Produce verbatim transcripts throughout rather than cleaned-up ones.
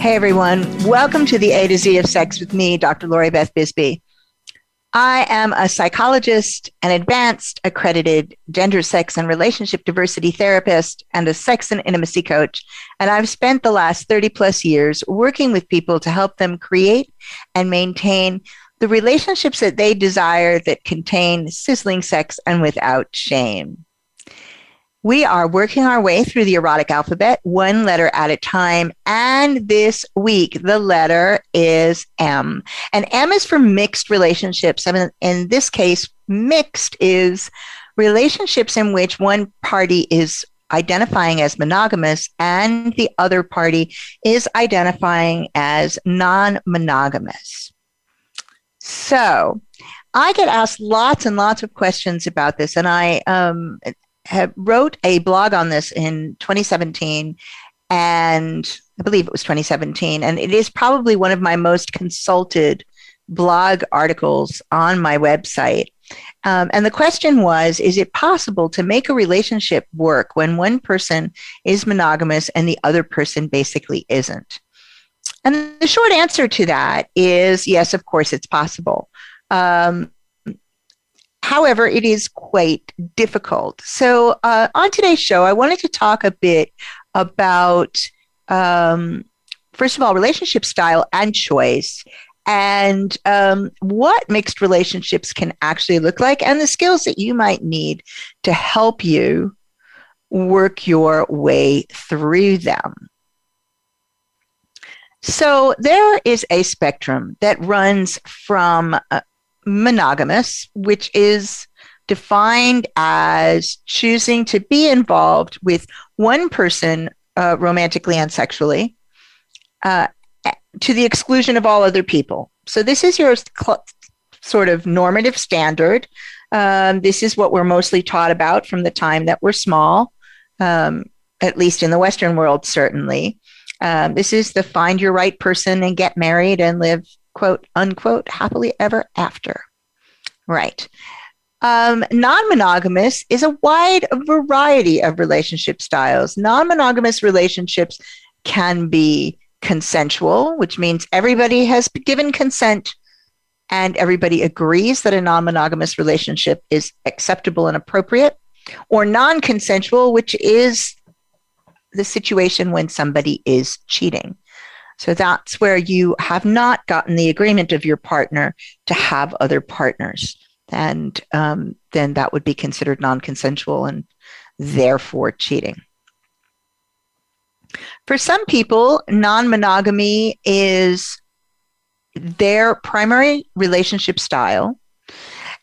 Hey everyone, welcome to the A to Z of Sex with me, Doctor Lori Beth Bisbey. I am a psychologist, an advanced accredited gender, sex, and relationship diversity therapist, and a sex and intimacy coach. And I've spent the last thirty plus years working with people to help them create and maintain the relationships that they desire that contain sizzling sex and without shame. We are working our way through the erotic alphabet, one letter at a time. And this week, the letter is M. And M is for mixed relationships. I mean, in this case, mixed is relationships in which one party is identifying as monogamous and the other party is identifying as non-monogamous. So I get asked lots and lots of questions about this. And I, um, Have wrote a blog on this in twenty seventeen, and I believe it was twenty seventeen, and it is probably one of my most consulted blog articles on my website. Um, and the question was, is it possible to make a relationship work when one person is monogamous and the other person basically isn't? And the short answer to that is, yes, of course, it's possible. Um, However, it is quite difficult. So uh, on today's show, I wanted to talk a bit about, um, first of all, relationship style and choice, and um, what mixed relationships can actually look like, and the skills that you might need to help you work your way through them. So there is a spectrum that runs from uh, monogamous, which is defined as choosing to be involved with one person uh, romantically and sexually uh, to the exclusion of all other people. So this is your cl- sort of normative standard. Um, this is what we're mostly taught about from the time that we're small, um, at least in the Western world, certainly. Um, this is the find your right person and get married and live, quote, unquote, happily ever after. Right. Um, non-monogamous is a wide variety of relationship styles. Non-monogamous relationships can be consensual, which means everybody has given consent and everybody agrees that a non-monogamous relationship is acceptable and appropriate, or non-consensual, which is the situation when somebody is cheating. So that's where you have not gotten the agreement of your partner to have other partners. And um, then that would be considered non-consensual and therefore cheating. For some people, non-monogamy is their primary relationship style,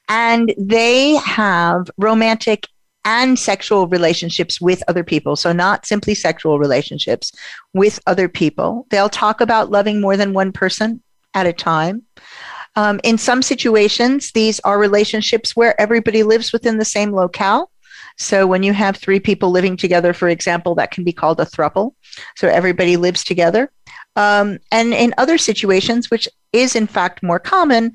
and they have romantic and sexual relationships with other people. So not simply sexual relationships with other people. They'll talk about loving more than one person at a time. Um, in some situations, these are relationships where everybody lives within the same locale. So when you have three people living together, for example, that can be called a throuple. So everybody lives together. Um, and in other situations, which is in fact more common,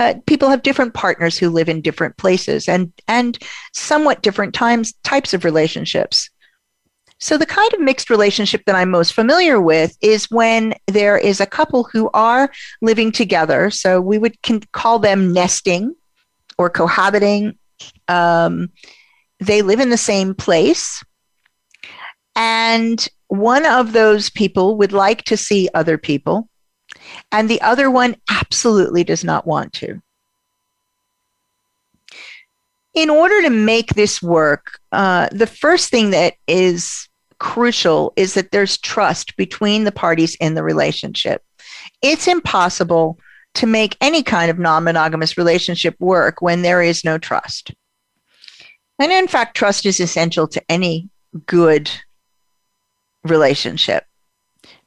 Uh, people have different partners who live in different places and, and somewhat different times types of relationships. So the kind of mixed relationship that I'm most familiar with is when there is a couple who are living together. So we would can call them nesting or cohabiting. Um, they live in the same place. And one of those people would like to see other people, and the other one absolutely does not want to. In order to make this work, uh, the first thing that is crucial is that there's trust between the parties in the relationship. It's impossible to make any kind of non-monogamous relationship work when there is no trust. And in fact, trust is essential to any good relationship.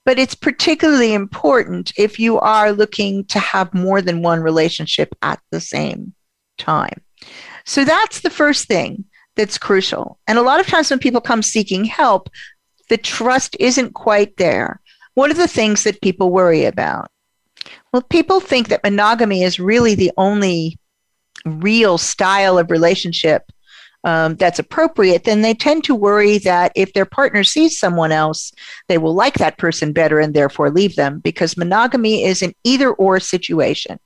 But it's particularly important if you are looking to have more than one relationship at the same time. So that's the first thing that's crucial. And a lot of times when people come seeking help, the trust isn't quite there. What are the things that people worry about? Well, people think that monogamy is really the only real style of relationship um, that's appropriate, then they tend to worry that if their partner sees someone else, they will like that person better and therefore leave them, because monogamy is an either or situation.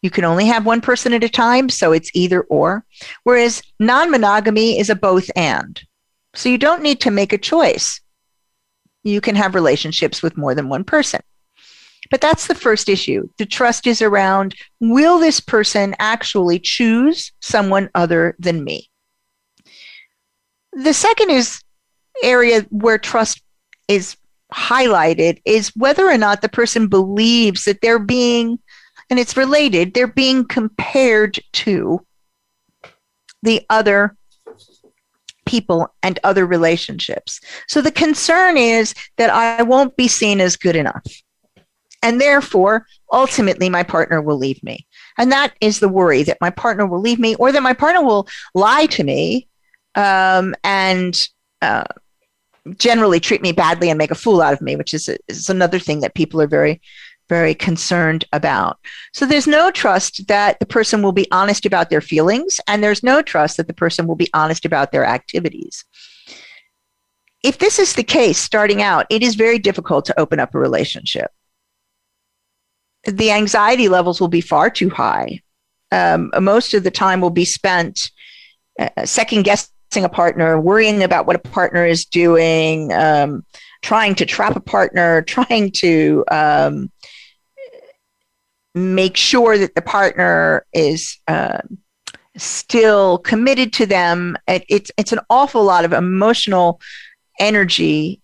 You can only have one person at a time, so it's either or, whereas non-monogamy is a both and. So you don't need to make a choice. You can have relationships with more than one person. But that's the first issue. The trust is around, will this person actually choose someone other than me? The second is area where trust is highlighted is whether or not the person believes that they're being, and it's related, they're being compared to the other people and other relationships. So the concern is that I won't be seen as good enough, and therefore, ultimately, my partner will leave me. And that is the worry, that my partner will leave me, or that my partner will lie to me um, and uh, generally treat me badly and make a fool out of me, which is, is another thing that people are very, very concerned about. So there's no trust that the person will be honest about their feelings, and there's no trust that the person will be honest about their activities. If this is the case starting out, it is very difficult to open up a relationship. The anxiety levels will be far too high. Um, most of the time will be spent uh, second-guessing a partner, worrying about what a partner is doing, um, trying to trap a partner, trying to um, make sure that the partner is uh, still committed to them. It, it's, it's an awful lot of emotional energy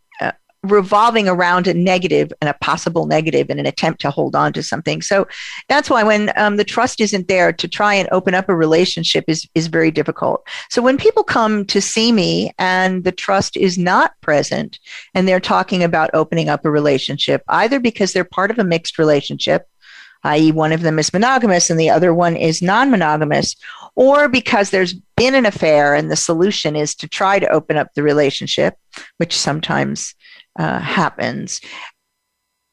revolving around a negative and a possible negative in an attempt to hold on to something. So that's why when um, the trust isn't there, to try and open up a relationship is, is very difficult. So when people come to see me and the trust is not present and they're talking about opening up a relationship, either because they're part of a mixed relationship, that is one of them is monogamous and the other one is non-monogamous, or because there's been an affair and the solution is to try to open up the relationship, which sometimes Uh, happens,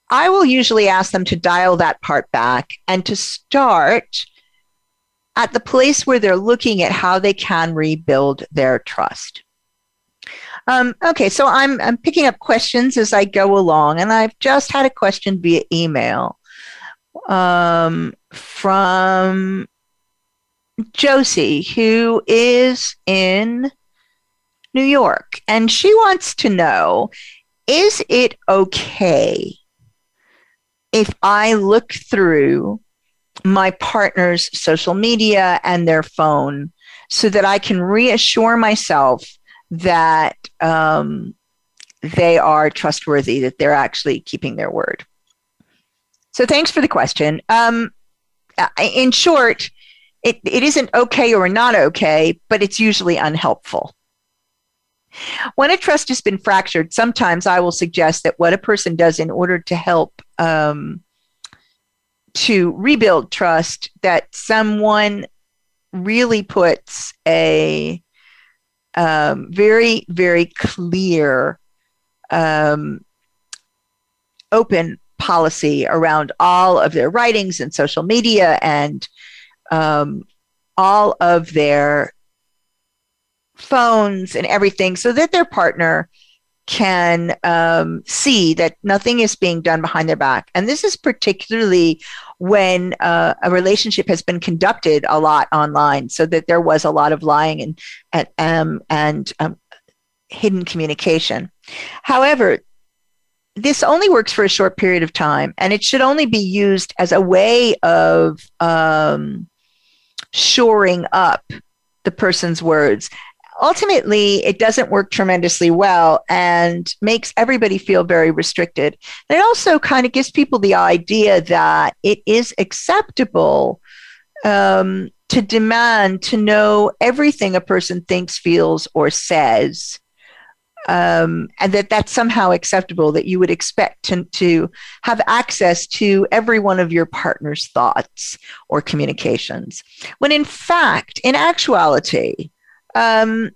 I will usually ask them to dial that part back and to start at the place where they're looking at how they can rebuild their trust. Um, okay, so I'm, I'm picking up questions as I go along, and I've just had a question via email um, from Josie, who is in New York, and she wants to know, is it okay if I look through my partner's social media and their phone so that I can reassure myself that um, they are trustworthy, that they're actually keeping their word? So thanks for the question. Um, in short, it, it isn't okay or not okay, but it's usually unhelpful. When a trust has been fractured, sometimes I will suggest that what a person does in order to help um, to rebuild trust, that someone really puts a um, very, very clear, um, open policy around all of their writings and social media and um, all of their phones and everything, so that their partner can um, see that nothing is being done behind their back. And this is particularly when uh, a relationship has been conducted a lot online, so that there was a lot of lying and and, um, and um, hidden communication. However, this only works for a short period of time, and it should only be used as a way of um, shoring up the person's words. Ultimately, it doesn't work tremendously well and makes everybody feel very restricted. And it also kind of gives people the idea that it is acceptable um, to demand to know everything a person thinks, feels, or says, um, and that that's somehow acceptable, that you would expect to, to have access to every one of your partner's thoughts or communications. When in fact, in actuality, Um,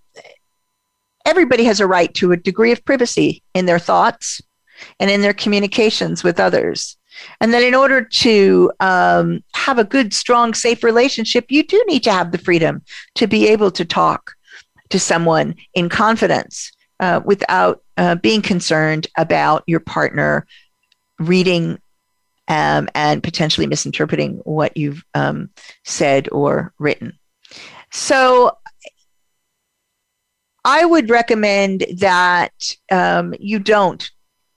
everybody has a right to a degree of privacy in their thoughts and in their communications with others. And that in order to um, have a good, strong, safe relationship, you do need to have the freedom to be able to talk, to someone in confidence uh, without uh, being concerned about your partner reading um, and potentially misinterpreting what you've um, said or written. So I would recommend that um, you don't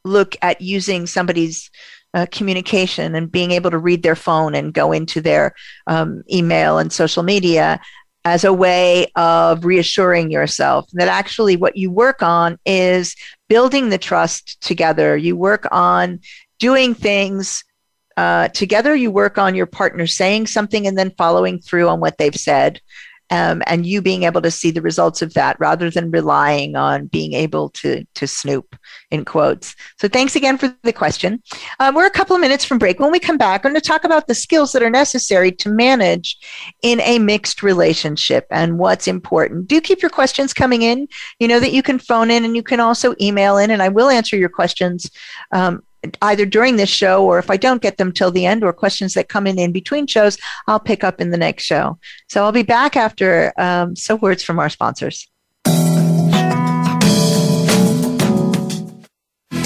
look at using somebody's uh, communication and being able to read their phone and go into their um, email and social media as a way of reassuring yourself that actually what you work on is building the trust together. You work on doing things uh, together. You work on your partner saying something and then following through on what they've said. Um, and you being able to see the results of that rather than relying on being able to to snoop, in quotes. So thanks again for the question. Um, we're a couple of minutes from break. When we come back, I'm going to talk about the skills that are necessary to manage in a mixed relationship and what's important. Do keep your questions coming in. You know that you can phone in and you can also email in, and I will answer your questions um, either during this show, or if I don't get them till the end, or questions that come in in between shows, I'll pick up in the next show. So I'll be back after um, some words from our sponsors.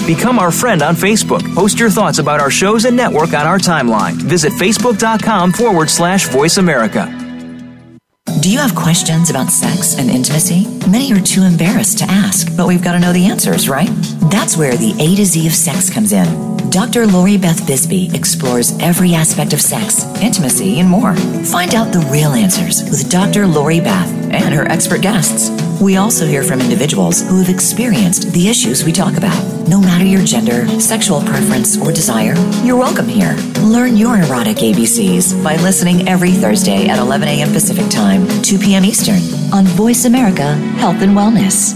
Become our friend on Facebook. Post your thoughts about our shows and network on our timeline. Visit facebook.com forward slash Voice America. Do you have questions about sex and intimacy? Many are too embarrassed to ask, but we've got to know the answers, right? That's where the A to Z of sex comes in. Doctor Lori Beth Bisbey explores every aspect of sex, intimacy, and more. Find out the real answers with Doctor Lori Beth and her expert guests. We also hear from individuals who have experienced the issues we talk about. No matter your gender, sexual preference, or desire, you're welcome here. Learn your erotic A B Cs by listening every Thursday at eleven a.m. Pacific Time, two p.m. Eastern on Voice America Health and Wellness.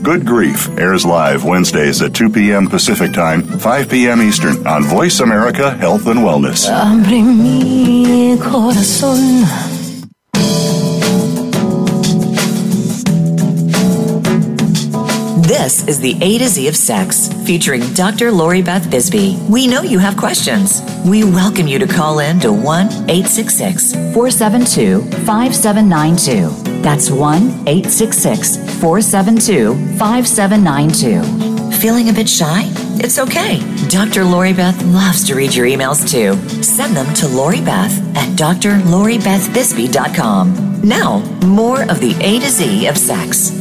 Good Grief airs live Wednesdays at two p.m. Pacific Time, five p.m. Eastern on Voice America Health and Wellness. This is the A to Z of Sex, featuring Doctor Lori Beth Bisbey. We know you have questions. We welcome you to call in to one eight six six, four seven two, five seven nine two. That's one eight six six, four seven two, five seven nine two. Feeling a bit shy? It's okay. Doctor Lori Beth loves to read your emails too. Send them to Lori Beth at D R Lori Beth Bisbey dot com. Now, more of the A to Z of Sex.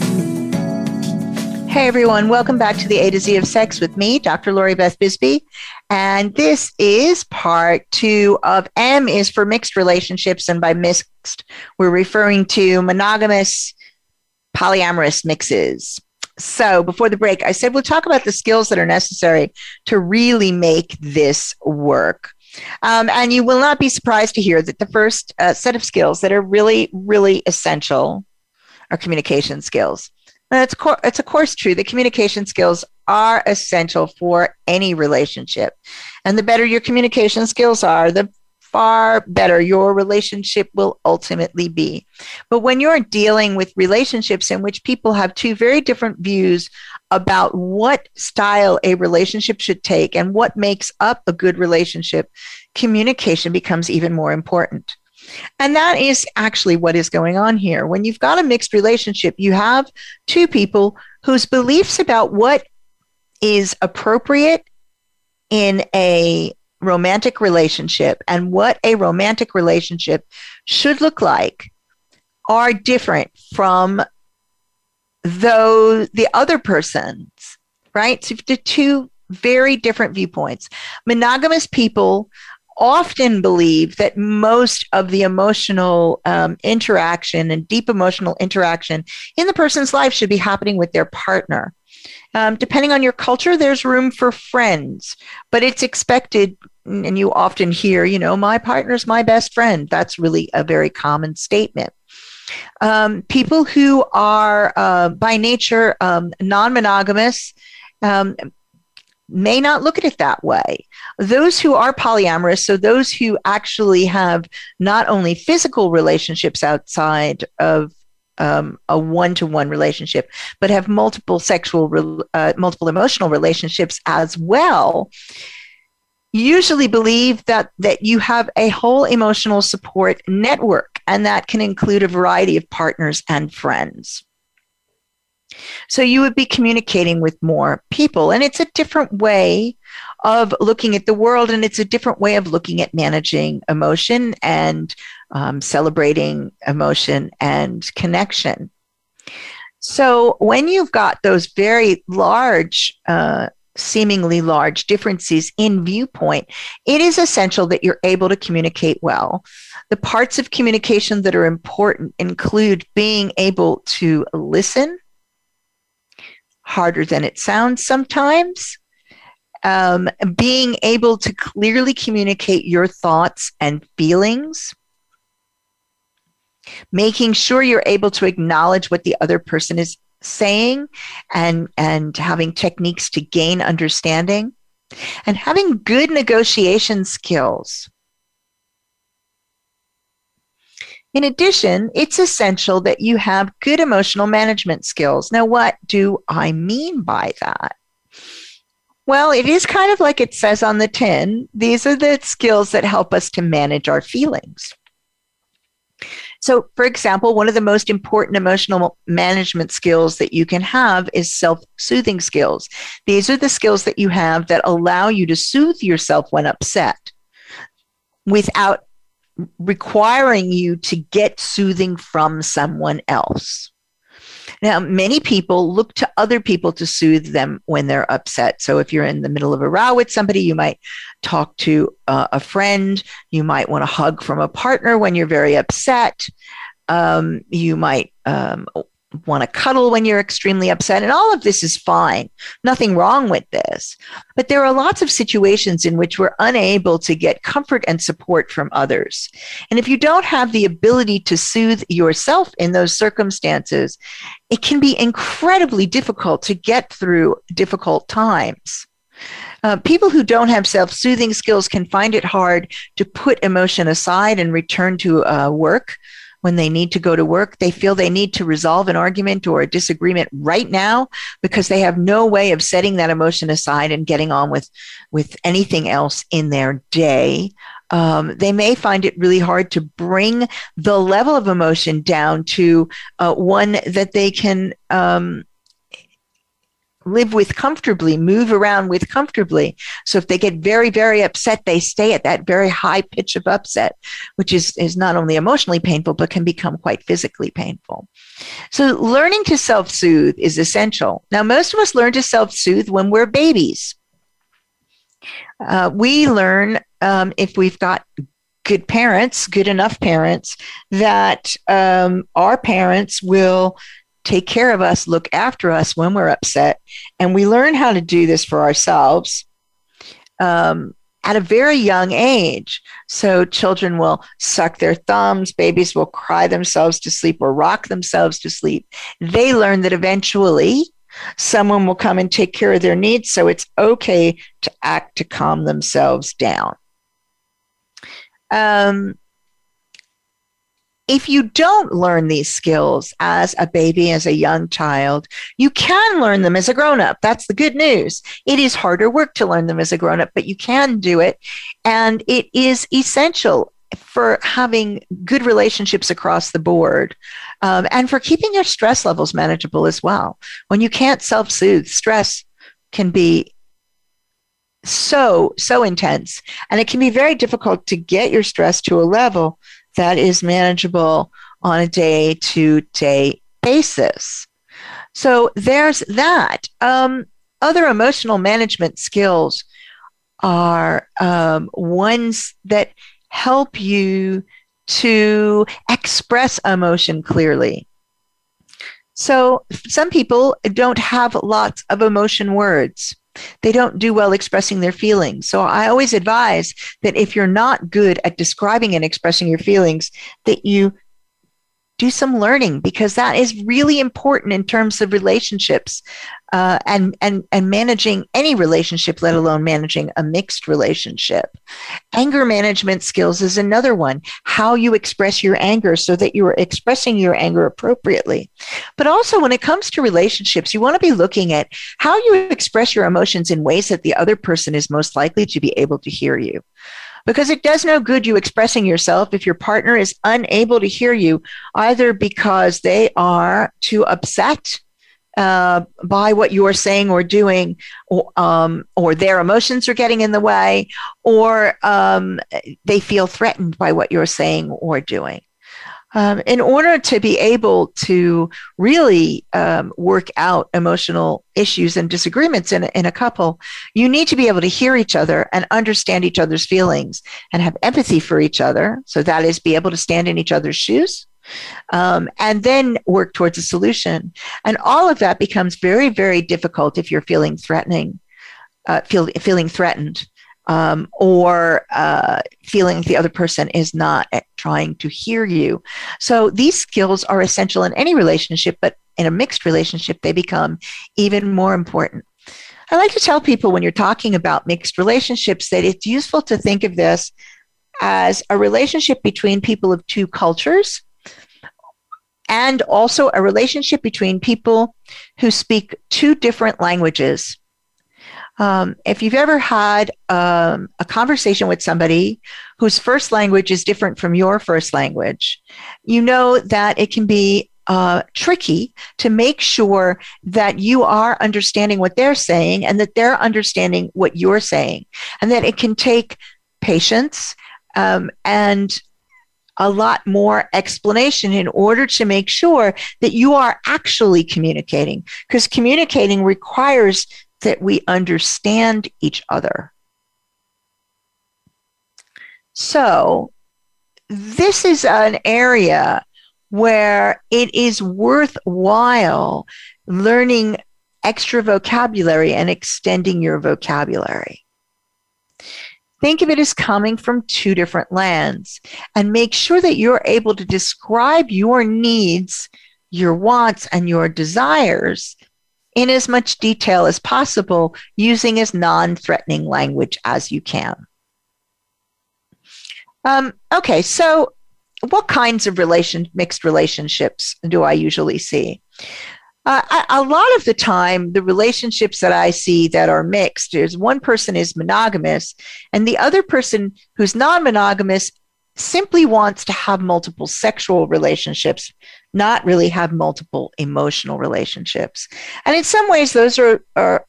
Hey everyone, welcome back to the A to Z of Sex with me, Doctor Lori Beth Bisbey. And this is part two of M is for mixed relationships. And by mixed, we're referring to monogamous, polyamorous mixes. So before the break, I said we'll talk about the skills that are necessary to really make this work. Um, and you will not be surprised to hear that the first uh, set of skills that are really, really essential are communication skills. Now, it's, co- it's of course true that communication skills are essential for any relationship. And the better your communication skills are, the far better your relationship will ultimately be. But when you're dealing with relationships in which people have two very different views about what style a relationship should take and what makes up a good relationship, communication becomes even more important. And that is actually what is going on here. When you've got a mixed relationship, you have two people whose beliefs about what is appropriate in a romantic relationship and what a romantic relationship should look like are different from though the other person's, right? So the two very different viewpoints. Monogamous people often believe that most of the emotional um, interaction and deep emotional interaction in the person's life should be happening with their partner. Um, depending on your culture, there's room for friends, but it's expected, and you often hear, you know, my partner's my best friend. That's really a very common statement. Um, people who are uh, by nature um, non-monogamous um, may not look at it that way. Those who are polyamorous, so those who actually have not only physical relationships outside of um, a one-to-one relationship, but have multiple sexual, uh, multiple emotional relationships as well, usually believe that that you have a whole emotional support network, and that can include a variety of partners and friends. So you would be communicating with more people, and it's a different way of looking at the world, and it's a different way of looking at managing emotion and um, celebrating emotion and connection. So when you've got those very large uh, seemingly large differences in viewpoint, it is essential that you're able to communicate well. The parts of communication that are important include being able to listen, harder than it sounds sometimes, um, being able to clearly communicate your thoughts and feelings, making sure you're able to acknowledge what the other person is saying, and and having techniques to gain understanding, and having good negotiation skills. In addition, it's essential that you have good emotional management skills. Now, what do I mean by that? Well, it is kind of like it says on the tin. These are the skills that help us to manage our feelings. So, for example, one of the most important emotional management skills that you can have is self-soothing skills. These are the skills that you have that allow you to soothe yourself when upset without requiring you to get soothing from someone else. Now, many people look to other people to soothe them when they're upset. So if you're in the middle of a row with somebody, you might talk to uh, a friend. You might want a hug from a partner when you're very upset. Um, you might um, want to cuddle when you're extremely upset. And all of this is fine. Nothing wrong with this. But there are lots of situations in which we're unable to get comfort and support from others. And if you don't have the ability to soothe yourself in those circumstances, it can be incredibly difficult to get through difficult times. Uh, people who don't have self-soothing skills can find it hard to put emotion aside and return to uh, work. When they need to go to work, they feel they need to resolve an argument or a disagreement right now because they have no way of setting that emotion aside and getting on with, with anything else in their day. Um, they may find it really hard to bring the level of emotion down to uh, one that they can um, live with comfortably, move around with comfortably. So if they get very, very upset, they stay at that very high pitch of upset, which is, is not only emotionally painful, but can become quite physically painful. So learning to self-soothe is essential. Now, most of us learn to self-soothe when we're babies. Uh, we learn um, if we've got good parents, good enough parents, that um, our parents will take care of us, look after us when we're upset. And we learn how to do this for ourselves um, at a very young age. So children will suck their thumbs, babies will cry themselves to sleep or rock themselves to sleep. They learn that eventually someone will come and take care of their needs. So it's okay to act to calm themselves down. Um, If you don't learn these skills as a baby, as a young child, you can learn them as a grown-up. That's the good news. It is harder work to learn them as a grown-up, but you can do it. And it is essential for having good relationships across the board, um, and for keeping your stress levels manageable as well. When you can't self-soothe, stress can be so, so intense. And it can be very difficult to get your stress to a level that is manageable on a day-to-day basis. So there's that. Um, other emotional management skills are um, ones that help you to express emotion clearly. So some people don't have lots of emotion words. They don't do well expressing their feelings. So I always advise that if you're not good at describing and expressing your feelings, that you do some learning, because that is really important in terms of relationships uh, and, and, and managing any relationship, let alone managing a mixed relationship. Anger management skills is another one, how you express your anger so that you are expressing your anger appropriately. But also when it comes to relationships, you want to be looking at how you express your emotions in ways that the other person is most likely to be able to hear you. Because it does no good you expressing yourself if your partner is unable to hear you, either because they are too upset uh, by what you are saying or doing, or, um, or their emotions are getting in the way, or um, they feel threatened by what you're saying or doing. Um, in order to be able to really um, work out emotional issues and disagreements in, in a couple, you need to be able to hear each other and understand each other's feelings and have empathy for each other. So that is, be able to stand in each other's shoes um, and then work towards a solution. And all of that becomes very, very difficult if you're feeling threatening, uh, feel, feeling threatened. Um, or uh, feeling the other person is not trying to hear you. So these skills are essential in any relationship, but in a mixed relationship, they become even more important. I like to tell people when you're talking about mixed relationships that it's useful to think of this as a relationship between people of two cultures, and also a relationship between people who speak two different languages. Um, if you've ever had um, a conversation with somebody whose first language is different from your first language, you know that it can be uh, tricky to make sure that you are understanding what they're saying and that they're understanding what you're saying, and that it can take patience um, and a lot more explanation in order to make sure that you are actually communicating, because communicating requires that we understand each other. So this is an area where it is worthwhile learning extra vocabulary and extending your vocabulary. Think of it as coming from two different lands, and make sure that you're able to describe your needs, your wants, and your desires in as much detail as possible, using as non-threatening language as you can. Um, okay, so what kinds of relation, mixed relationships do I usually see? Uh, I, a lot of the time, the relationships that I see that are mixed, there's one person is monogamous, and the other person who's non-monogamous simply wants to have multiple sexual relationships, not really have multiple emotional relationships. And in some ways, those are, are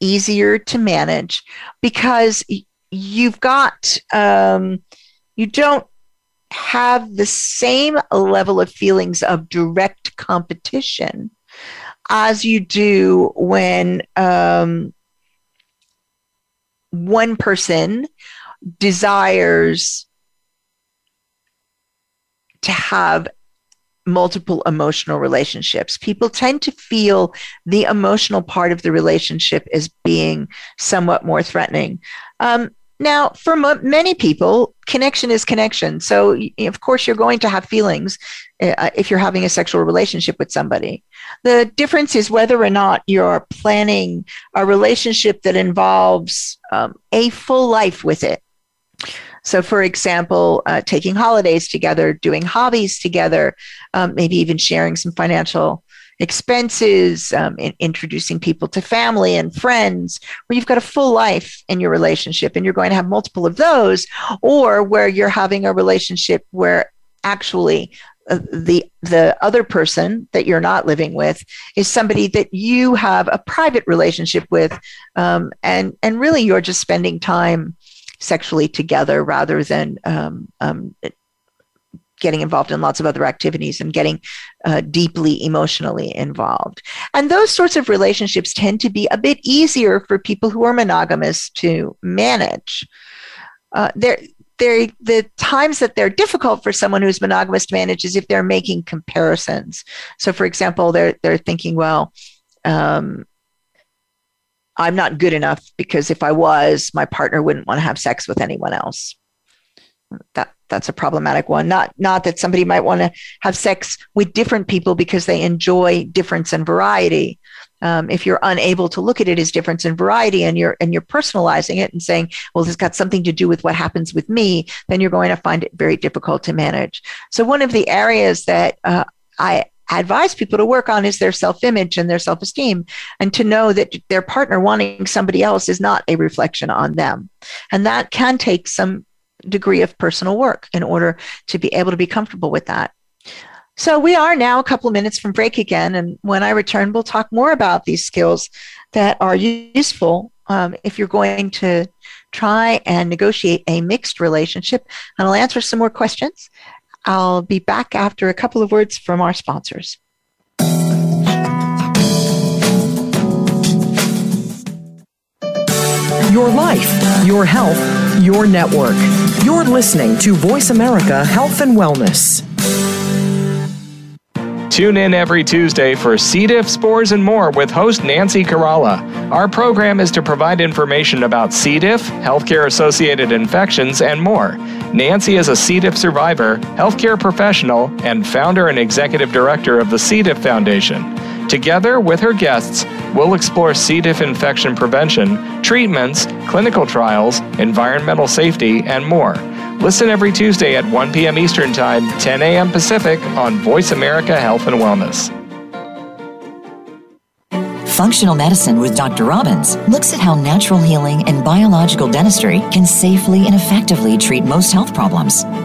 easier to manage, because you've got, um, you don't have the same level of feelings of direct competition as you do when um, one person desires to have multiple emotional relationships. People tend to feel the emotional part of the relationship as being somewhat more threatening. Um, now, for mo- many people, connection is connection. So, of course, you're going to have feelings uh, if you're having a sexual relationship with somebody. The difference is whether or not you're planning a relationship that involves um, a full life with it. So, for example, uh, taking holidays together, doing hobbies together, um, maybe even sharing some financial expenses, um, in- introducing people to family and friends, where you've got a full life in your relationship and you're going to have multiple of those, or where you're having a relationship where actually uh, the the other person that you're not living with is somebody that you have a private relationship with, um, and, and really you're just spending time sexually together rather than um, um, getting involved in lots of other activities and getting uh, deeply emotionally involved. And those sorts of relationships tend to be a bit easier for people who are monogamous to manage. Uh, they're, they're, the times that they're difficult for someone who's monogamous to manage is if they're making comparisons. So, for example, they're they're thinking, well, um, I'm not good enough because if I was, my partner wouldn't want to have sex with anyone else. That that's a problematic one. Not not that somebody might want to have sex with different people because they enjoy difference and variety. Um, if you're unable to look at it as difference and variety, and you're and you're personalizing it and saying, well, this got something to do with what happens with me, then you're going to find it very difficult to manage. So one of the areas that uh, I advise people to work on is their self-image and their self-esteem, and to know that their partner wanting somebody else is not a reflection on them. And that can take some degree of personal work in order to be able to be comfortable with that. So we are now a couple of minutes from break again, and when I return, we'll talk more about these skills that are useful um, if you're going to try and negotiate a mixed relationship, and I'll answer some more questions. I'll be back after a couple of words from our sponsors. Your life, your health, your network. You're listening to Voice America Health and Wellness. Tune in every Tuesday for C. diff, spores, and more with host Nancy Kerala. Our program is to provide information about C. diff, healthcare-associated infections, and more. Nancy is a C. diff survivor, healthcare professional, and founder and executive director of the C. diff Foundation. Together with her guests, we'll explore C. diff infection prevention, treatments, clinical trials, environmental safety, and more. Listen every Tuesday at one p.m. Eastern Time, ten a.m. Pacific on Voice America Health and Wellness. Functional Medicine with Doctor Robbins looks at how natural healing and biological dentistry can safely and effectively treat most health problems.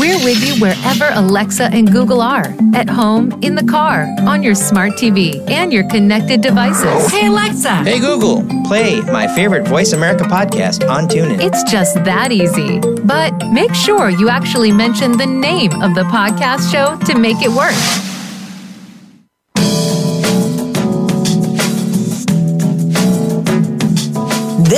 We're with you wherever Alexa and Google are. At home, in the car, on your smart T V, and your connected devices. Hey, Alexa. Hey, Google. Play my favorite Voice America podcast on TuneIn. It's just that easy. But make sure you actually mention the name of the podcast show to make it work.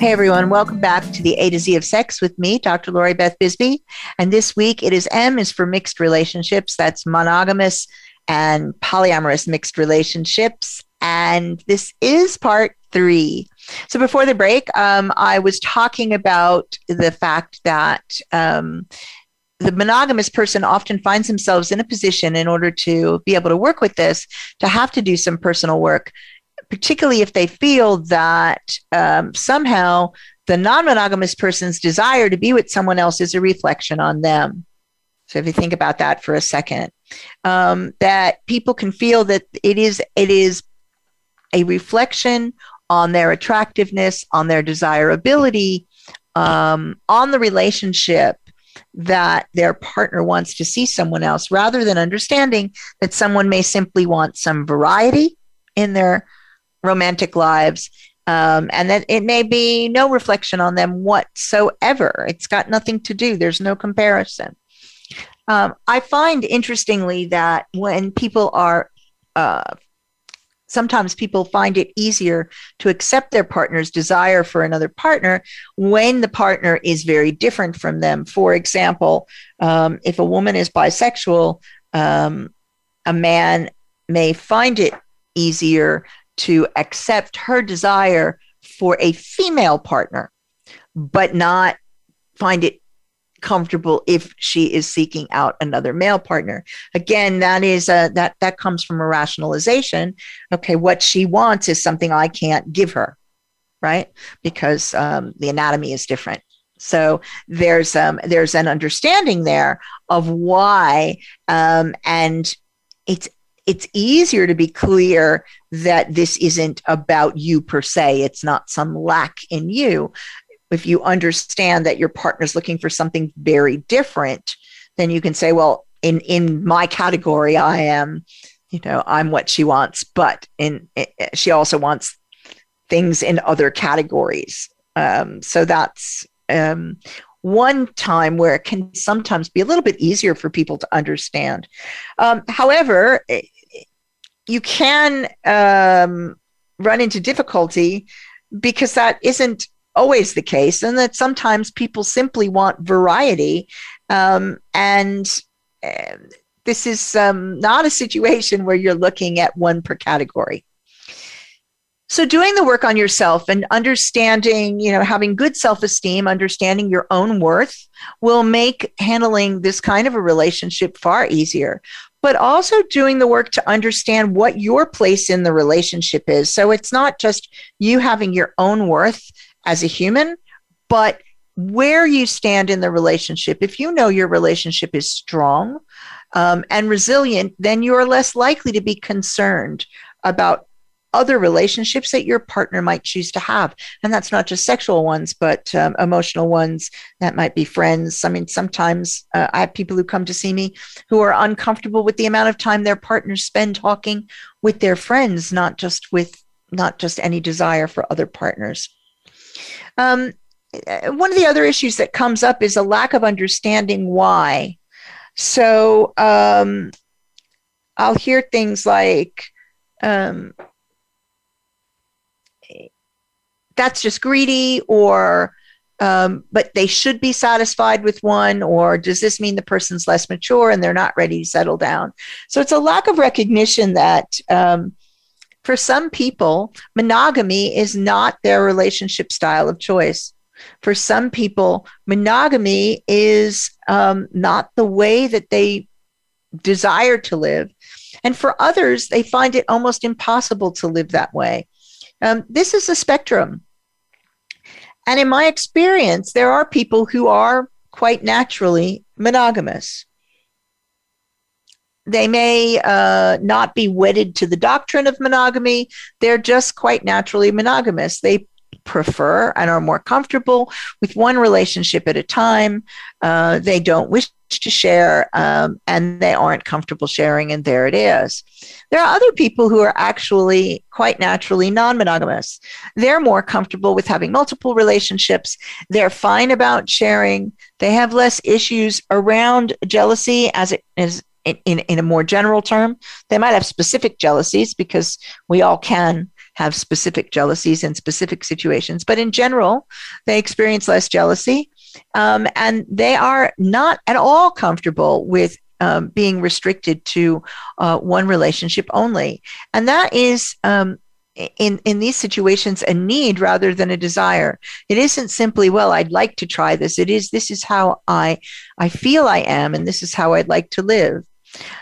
Hey, everyone. Welcome back to the A to Z of Sex with me, Doctor Lori Beth Bisbey. And this week it is M is for mixed relationships. That's monogamous and polyamorous mixed relationships. And this is part three. So before the break, um, I was talking about the fact that um, the monogamous person often finds themselves in a position, in order to be able to work with this, to have to do some personal work, particularly if they feel that um, somehow the non-monogamous person's desire to be with someone else is a reflection on them. So if you think about that for a second, um, that people can feel that it is it is a reflection on their attractiveness, on their desirability, um, on the relationship, that their partner wants to see someone else, rather than understanding that someone may simply want some variety in their romantic lives, um, and that it may be no reflection on them whatsoever. It's got nothing to do. There's no comparison. Um, I find, interestingly, that when people are, uh, sometimes people find it easier to accept their partner's desire for another partner when the partner is very different from them. For example, um, if a woman is bisexual, um, a man may find it easier to accept her desire for a female partner, but not find it comfortable if she is seeking out another male partner. Again, that is a, that that comes from a rationalization. Okay, what she wants is something I can't give her, right? Because um, the anatomy is different. So there's um, there's an understanding there of why, um, and it's it's easier to be clear that this isn't about you per se. It's not some lack in you. If you understand that your partner's looking for something very different, then you can say, well, in, in my category, I am, you know, I'm what she wants, but in, in she also wants things in other categories. Um, so that's um, one time where it can sometimes be a little bit easier for people to understand. Um, however, you can um, run into difficulty because that isn't always the case, and that sometimes people simply want variety. Um, and uh, this is um, not a situation where you're looking at one per category. So doing the work on yourself and understanding, you know, having good self-esteem, understanding your own worth will make handling this kind of a relationship far easier. But also doing the work to understand what your place in the relationship is. So it's not just you having your own worth as a human, but where you stand in the relationship. If you know your relationship is strong um, and resilient, then you are less likely to be concerned about other relationships that your partner might choose to have. And that's not just sexual ones, but um, emotional ones. That might be friends. I mean, sometimes uh, I have people who come to see me who are uncomfortable with the amount of time their partners spend talking with their friends, not just with, not just any desire for other partners. Um, one of the other issues that comes up is a lack of understanding why. So um, I'll hear things like, um, that's just greedy, or, um, but they should be satisfied with one, or does this mean the person's less mature and they're not ready to settle down? So it's a lack of recognition that um, for some people, monogamy is not their relationship style of choice. For some people, monogamy is um, not the way that they desire to live. And for others, they find it almost impossible to live that way. Um, this is a spectrum. And in my experience, there are people who are quite naturally monogamous. They may uh, not be wedded to the doctrine of monogamy. They're just quite naturally monogamous. They prefer and are more comfortable with one relationship at a time. Uh, they don't wish to share, um, and they aren't comfortable sharing, and there it is. There are other people who are actually quite naturally non-monogamous. They're more comfortable with having multiple relationships. They're fine about sharing. They have less issues around jealousy as it is in, in, in a more general term. They might have specific jealousies because we all can have specific jealousies in specific situations, but in general, they experience less jealousy. Um, and they are not at all comfortable with um, being restricted to uh, one relationship only. And that is, um, in, in these situations, a need rather than a desire. It isn't simply, well, I'd like to try this. It is, this is how I, I feel I am, and this is how I'd like to live.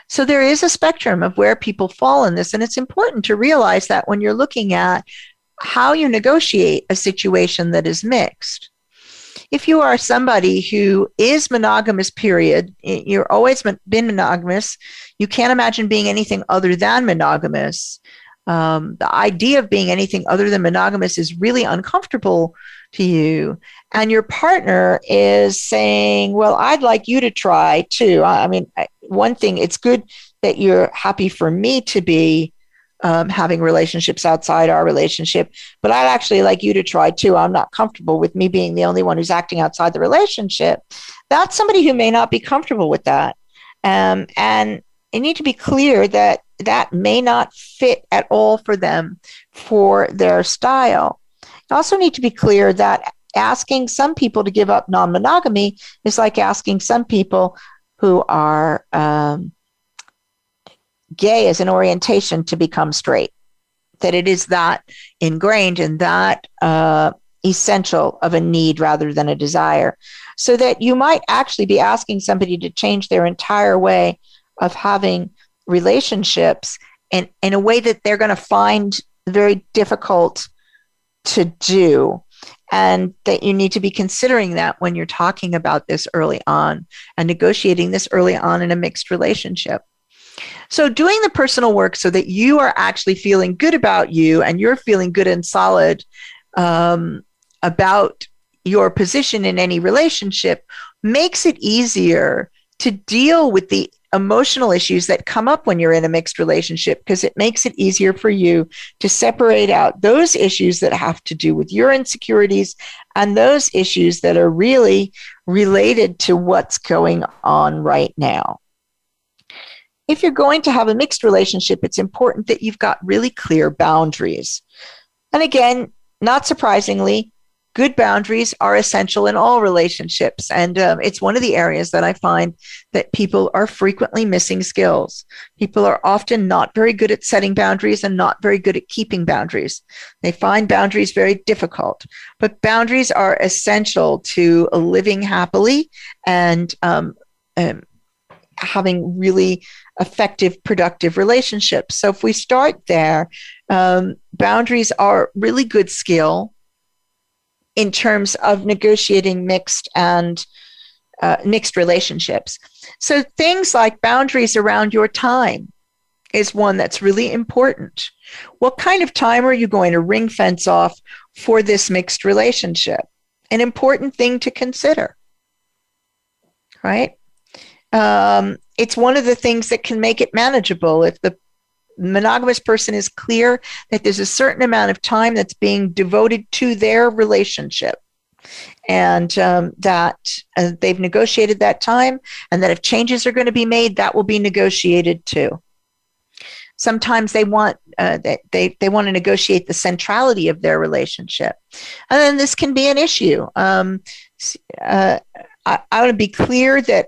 So there is a spectrum of where people fall in this. And it's important to realize that when you're looking at how you negotiate a situation that is mixed. If you are somebody who is monogamous, period, you're always been monogamous, you can't imagine being anything other than monogamous. Um, the idea of being anything other than monogamous is really uncomfortable to you. And your partner is saying, well, I'd like you to try too. I mean, one thing, it's good that you're happy for me to be Um, having relationships outside our relationship, but I'd actually like you to try too. I'm not comfortable with me being the only one who's acting outside the relationship. That's somebody who may not be comfortable with that. Um, and you need to be clear that that may not fit at all for them, for their style. You also need to be clear that asking some people to give up non-monogamy is like asking some people who are um, gay as an orientation to become straight. that it is that ingrained and that uh, essential of a need rather than a desire. So that you might actually be asking somebody to change their entire way of having relationships in, in a way that they're going to find very difficult to do. And that you need to be considering that when you're talking about this early on and negotiating this early on in a mixed relationship. So doing the personal work so that you are actually feeling good about you and you're feeling good and solid um, about your position in any relationship makes it easier to deal with the emotional issues that come up when you're in a mixed relationship, because it makes it easier for you to separate out those issues that have to do with your insecurities and those issues that are really related to what's going on right now. If you're going to have a mixed relationship, it's important that you've got really clear boundaries. And again, not surprisingly, good boundaries are essential in all relationships. And um, it's one of the areas that I find that people are frequently missing skills. People are often not very good at setting boundaries and not very good at keeping boundaries. They find boundaries very difficult, but boundaries are essential to living happily and um, um, having really effective, productive relationships. So if we start there, um, boundaries are really good skill in terms of negotiating mixed and uh, mixed relationships. So things like boundaries around your time is one that's really important. What kind of time are you going to ring fence off for this mixed relationship? An important thing to consider, right? Um, it's one of the things that can make it manageable if the monogamous person is clear that there's a certain amount of time that's being devoted to their relationship and um, that uh, they've negotiated that time, and that if changes are going to be made, that will be negotiated too. Sometimes they want uh, they, they, they want to negotiate the centrality of their relationship. And then this can be an issue. Um, uh, I, I want to be clear that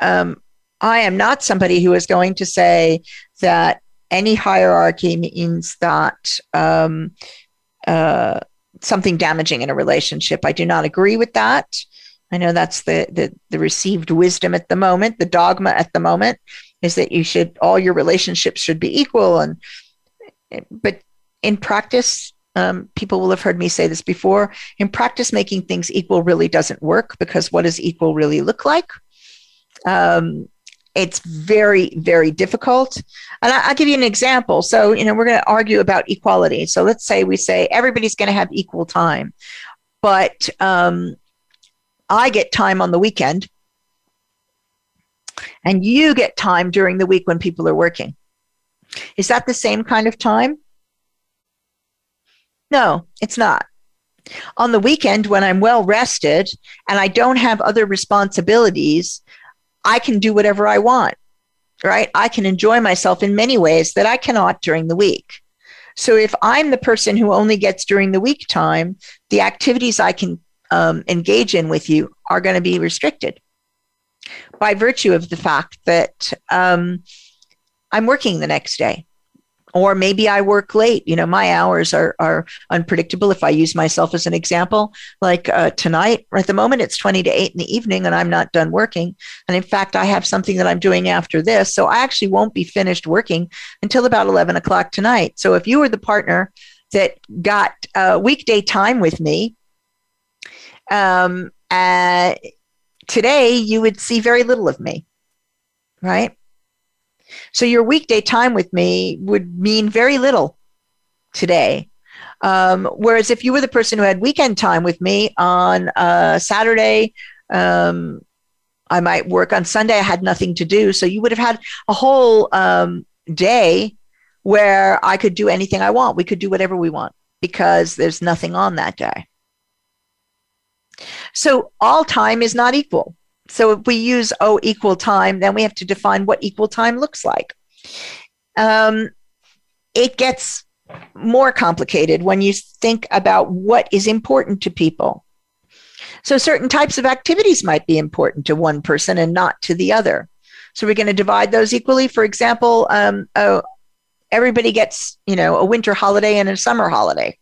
um, I am not somebody who is going to say that any hierarchy means that um, uh, something damaging in a relationship. I do not agree with that. I know that's the, the the received wisdom at the moment. The dogma at the moment is that you should all your relationships should be equal. And but in practice, um, people will have heard me say this before. In practice, making things equal really doesn't work, because what does equal really look like? Um, It's very, very difficult. And I'll give you an example. So, you know, we're going to argue about equality. So let's say we say everybody's going to have equal time, but um, I get time on the weekend and you get time during the week when people are working. Is that the same kind of time? No, it's not. On the weekend, when I'm well rested and I don't have other responsibilities, I can do whatever I want, right? I can enjoy myself in many ways that I cannot during the week. So if I'm the person who only gets during the week time, the activities I can um, engage in with you are going to be restricted by virtue of the fact that um, I'm working the next day. Or maybe I work late. You know, my hours are are unpredictable. If I use myself as an example, like uh, tonight, at the moment, it's twenty to eight in the evening and I'm not done working. And in fact, I have something that I'm doing after this. So I actually won't be finished working until about eleven o'clock tonight. So if you were the partner that got uh, weekday time with me, um, uh, today you would see very little of me, right? So your weekday time with me would mean very little today. Um, whereas if you were the person who had weekend time with me on uh, Saturday, um, I might work on Sunday. I had nothing to do. So you would have had a whole um, day where I could do anything I want. We could do whatever we want because there's nothing on that day. So all time is not equal. So if we use, oh, equal time, then we have to define what equal time looks like. Um, it gets more complicated when you think about what is important to people. So certain types of activities might be important to one person and not to the other. So we're going to divide those equally. For example, um, oh, everybody gets, you know, a winter holiday and a summer holiday.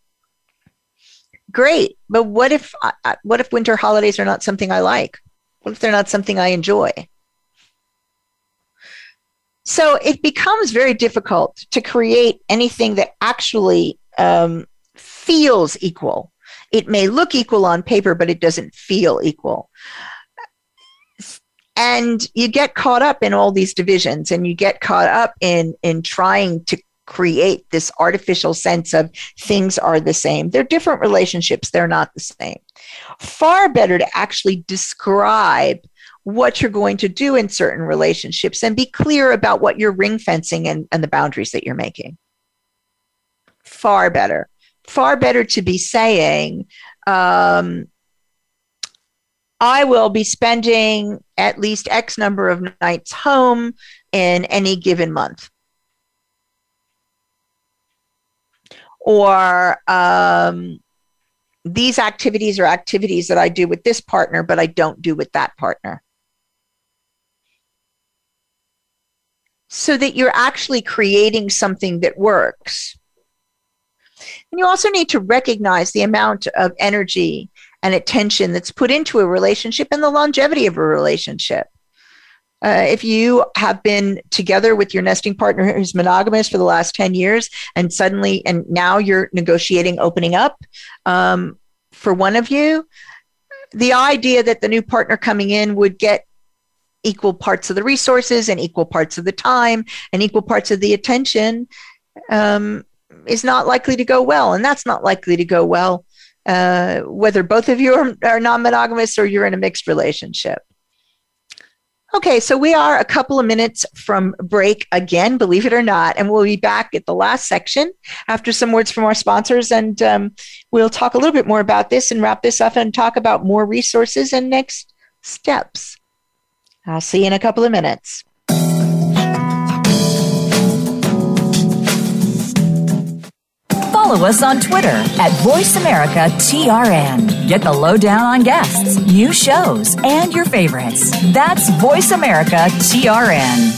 Great. But what if, what if winter holidays are not something I like? What if they're not something I enjoy? So it becomes very difficult to create anything that actually um, feels equal. It may look equal on paper, but it doesn't feel equal. And you get caught up in all these divisions, and you get caught up in, in trying to create this artificial sense of things are the same. They're different relationships. They're not the same. Far better to actually describe what you're going to do in certain relationships and be clear about what you're ring fencing and, and the boundaries that you're making. Far better. Far better to be saying, um, I will be spending at least X number of nights home in any given month. Or um, these activities are activities that I do with this partner, but I don't do with that partner. So that you're actually creating something that works. And you also need to recognize the amount of energy and attention that's put into a relationship and the longevity of a relationship. Uh, if you have been together with your nesting partner who's monogamous for the last ten years, and suddenly, and now you're negotiating opening up um, for one of you, the idea that the new partner coming in would get equal parts of the resources and equal parts of the time and equal parts of the attention um, is not likely to go well. And that's not likely to go well, uh, whether both of you are, are non-monogamous or you're in a mixed relationship. Okay, so we are a couple of minutes from break again, believe it or not, and we'll be back at the last section after some words from our sponsors, and um, we'll talk a little bit more about this and wrap this up and talk about more resources and next steps. I'll see you in a couple of minutes. Follow us on Twitter at Voice America T R N. Get the lowdown on guests, new shows, and your favorites. That's Voice America T R N.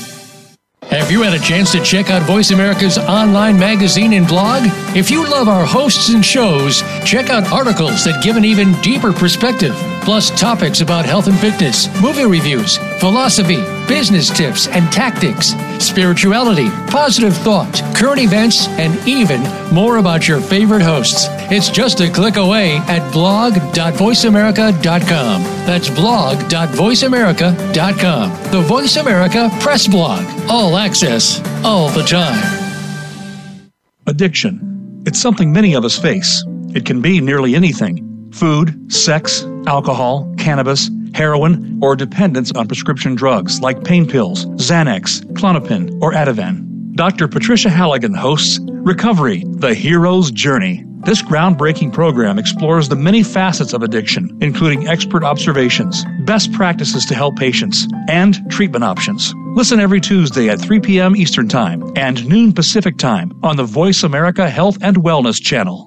Have you had a chance to check out Voice America's online magazine and blog? If you love our hosts and shows, check out articles that give an even deeper perspective, plus topics about health and fitness, movie reviews, philosophy, business tips and tactics, spirituality, positive thought, current events, and even more about your favorite hosts. It's just a click away at blog dot voice america dot com. That's blog dot voice america dot com. The Voice America Press Blog. All access, all the time. Addiction. It's something many of us face. It can be nearly anything. Food, sex, alcohol, cannabis, heroin, or dependence on prescription drugs like pain pills, Xanax, Klonopin, or Ativan. Doctor Patricia Halligan hosts Recovery, The Hero's Journey. This groundbreaking program explores the many facets of addiction, including expert observations, best practices to help patients, and treatment options. Listen every Tuesday at three p.m. Eastern Time and noon Pacific Time on the Voice America Health and Wellness Channel.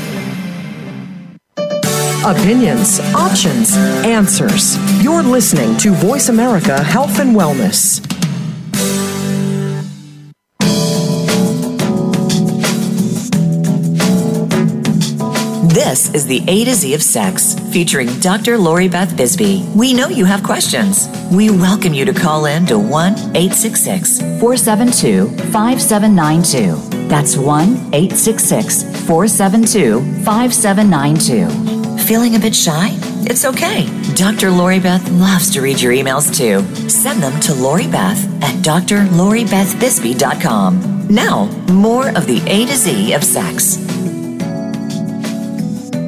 Opinions, options, answers. You're listening to Voice America Health and Wellness. This is the A to Z of Sex, featuring Doctor Lori Beth Bisbey. We know you have questions. We welcome you to call in to one eight six six, four seven two, five seven nine two. That's one eight six six, four seven two, five seven nine two. Feeling a bit shy? It's okay. Doctor Lori Beth loves to read your emails too. Send them to Lori Beth at Dr Lori Beth Bisbey dot com. Now, more of the A to Z of Sex.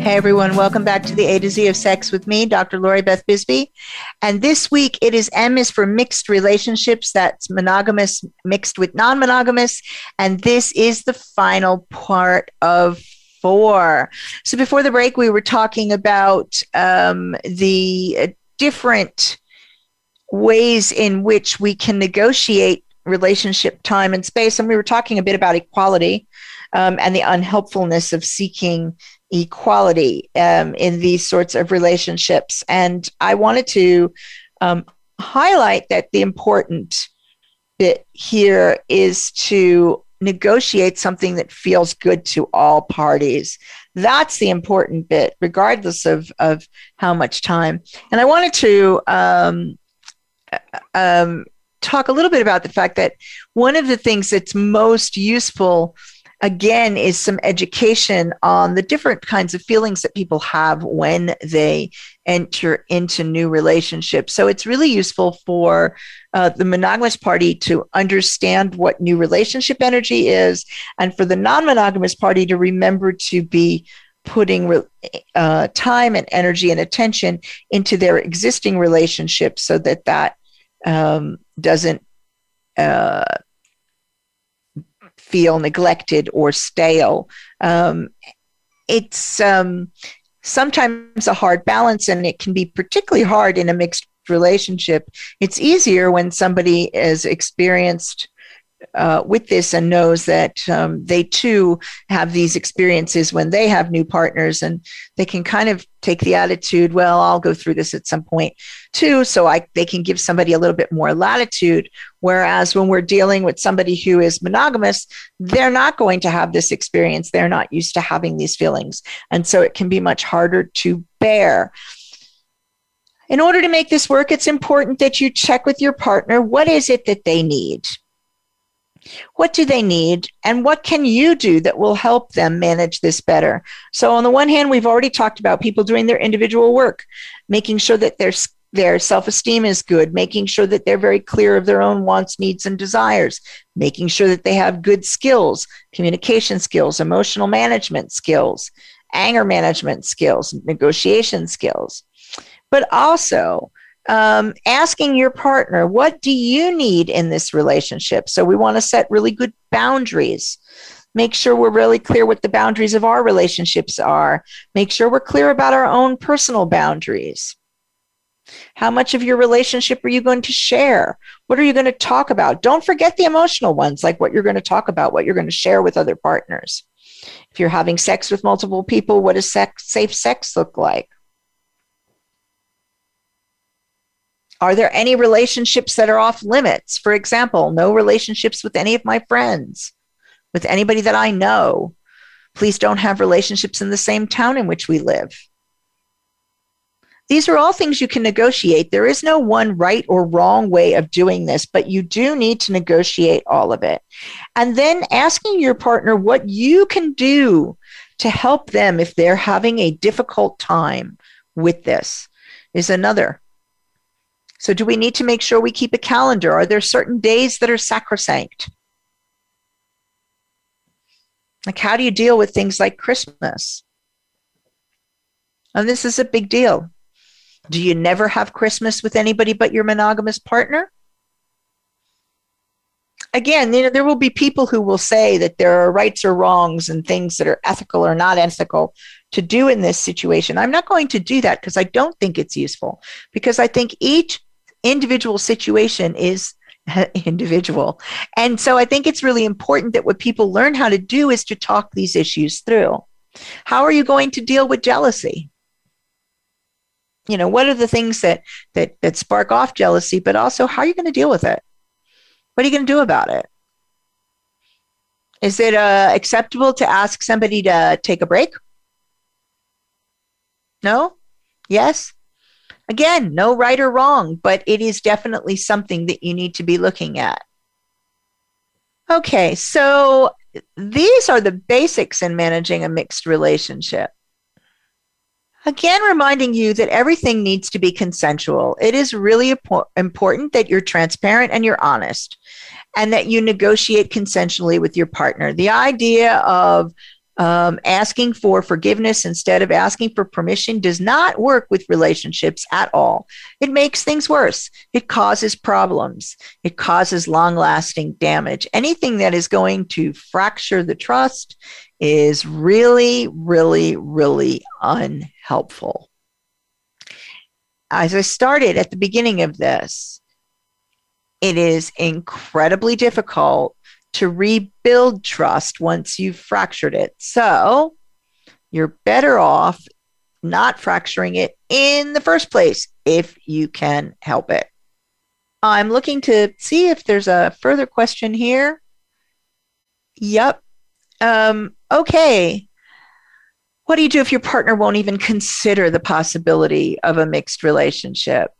Hey everyone, welcome back to the A to Z of Sex with me, Doctor Lori Beth Bisbey. And this week it is M is for mixed relationships. That's monogamous mixed with non-monogamous. And this is the final part of before. So before the break, we were talking about um, the different ways in which we can negotiate relationship time and space. And we were talking a bit about equality um, and the unhelpfulness of seeking equality um, in these sorts of relationships. And I wanted to um, highlight that the important bit here is to negotiate something that feels good to all parties. That's the important bit, regardless of, of how much time. And I wanted to um, um, talk a little bit about the fact that one of the things that's most useful, again, is some education on the different kinds of feelings that people have when they enter into new relationships. So it's really useful for uh, the monogamous party to understand what new relationship energy is, and for the non-monogamous party to remember to be putting re- uh, time and energy and attention into their existing relationships so that that um, doesn't uh, feel neglected or stale. Um, it's um, sometimes a hard balance, and it can be particularly hard in a mixed relationship. It's easier when somebody is experienced uh, with this and knows that um, they too have these experiences when they have new partners, and they can kind of take the attitude, well, I'll go through this at some point too. So I, they can give somebody a little bit more latitude. Whereas when we're dealing with somebody who is monogamous, they're not going to have this experience. They're not used to having these feelings. And so it can be much harder to bear. In order to make this work, it's important that you check with your partner, what is it that they need? What do they need, and what can you do that will help them manage this better? So on the one hand, we've already talked about people doing their individual work, making sure that their, their self-esteem is good, making sure that they're very clear of their own wants, needs, and desires, making sure that they have good skills, communication skills, emotional management skills, anger management skills, negotiation skills, but also Um, asking your partner, what do you need in this relationship? So we want to set really good boundaries. Make sure we're really clear what the boundaries of our relationships are. Make sure we're clear about our own personal boundaries. How much of your relationship are you going to share? What are you going to talk about? Don't forget the emotional ones, like what you're going to talk about, what you're going to share with other partners. If you're having sex with multiple people, what does sex, safe sex look like? Are there any relationships that are off limits? For example, no relationships with any of my friends, with anybody that I know. Please don't have relationships in the same town in which we live. These are all things you can negotiate. There is no one right or wrong way of doing this, but you do need to negotiate all of it. And then asking your partner what you can do to help them if they're having a difficult time with this is another. So do we need to make sure we keep a calendar? Are there certain days that are sacrosanct? Like, how do you deal with things like Christmas? And this is a big deal. Do you never have Christmas with anybody but your monogamous partner? Again, you know, there will be people who will say that there are rights or wrongs and things that are ethical or not ethical to do in this situation. I'm not going to do that because I don't think it's useful, because I think each individual situation is individual. And so I think it's really important that what people learn how to do is to talk these issues through. How are you going to deal with jealousy? You know, what are the things that that that spark off jealousy, but also how are you going to deal with it? What are you going to do about it? Is it uh, acceptable to ask somebody to take a break? No? Yes? Again, no right or wrong, but it is definitely something that you need to be looking at. Okay, so these are the basics in managing a mixed relationship. Again, reminding you that everything needs to be consensual. It is really important that you're transparent and you're honest, and that you negotiate consensually with your partner. The idea of Um, asking for forgiveness instead of asking for permission does not work with relationships at all. It makes things worse. It causes problems. It causes long-lasting damage. Anything that is going to fracture the trust is really, really, really unhelpful. As I started at the beginning of this, it is incredibly difficult to rebuild trust once you've fractured it. So you're better off not fracturing it in the first place if you can help it. I'm looking to see if there's a further question here. Yep. Um, okay. What do you do if your partner won't even consider the possibility of a mixed relationship?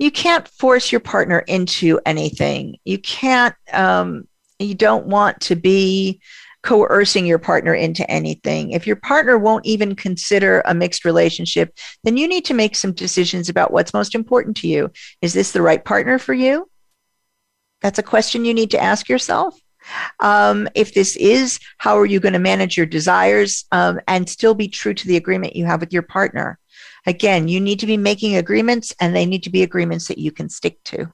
You can't force your partner into anything. You can't, um, you don't want to be coercing your partner into anything. If your partner won't even consider a mixed relationship, then you need to make some decisions about what's most important to you. Is this the right partner for you? That's a question you need to ask yourself. Um, if this is, how are you going to manage your desires, um, and still be true to the agreement you have with your partner? Again, you need to be making agreements, and they need to be agreements that you can stick to.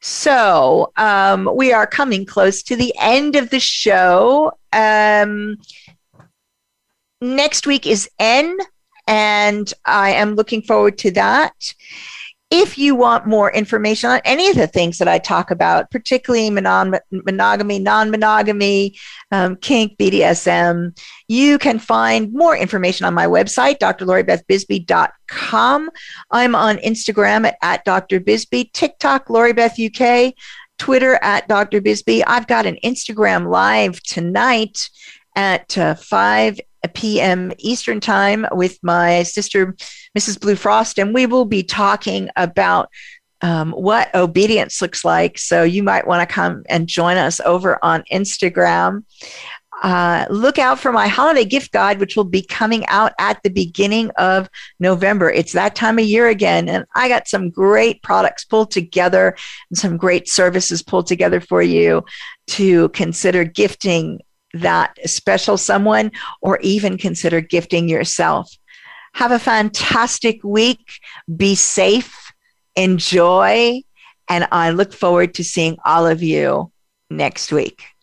So um, we are coming close to the end of the show. Um, next week is N, and I am looking forward to that. If you want more information on any of the things that I talk about, particularly monon- monogamy, non-monogamy, um, kink, B D S M, you can find more information on my website, Dr Lori Beth Bisbey dot com. I'm on Instagram at, at Doctor Bisbey, TikTok, LoriBeth U K, Twitter at Doctor Bisbey. I've got an Instagram live tonight at uh, five p.m. Eastern time with my sister, Missus Blue Frost, and we will be talking about um, what obedience looks like. So you might want to come and join us over on Instagram. Uh, look out for my holiday gift guide, which will be coming out at the beginning of November. It's that time of year again, and I got some great products pulled together and some great services pulled together for you to consider gifting that special someone, or even consider gifting yourself. Have a fantastic week. Be safe, enjoy, and I look forward to seeing all of you next week.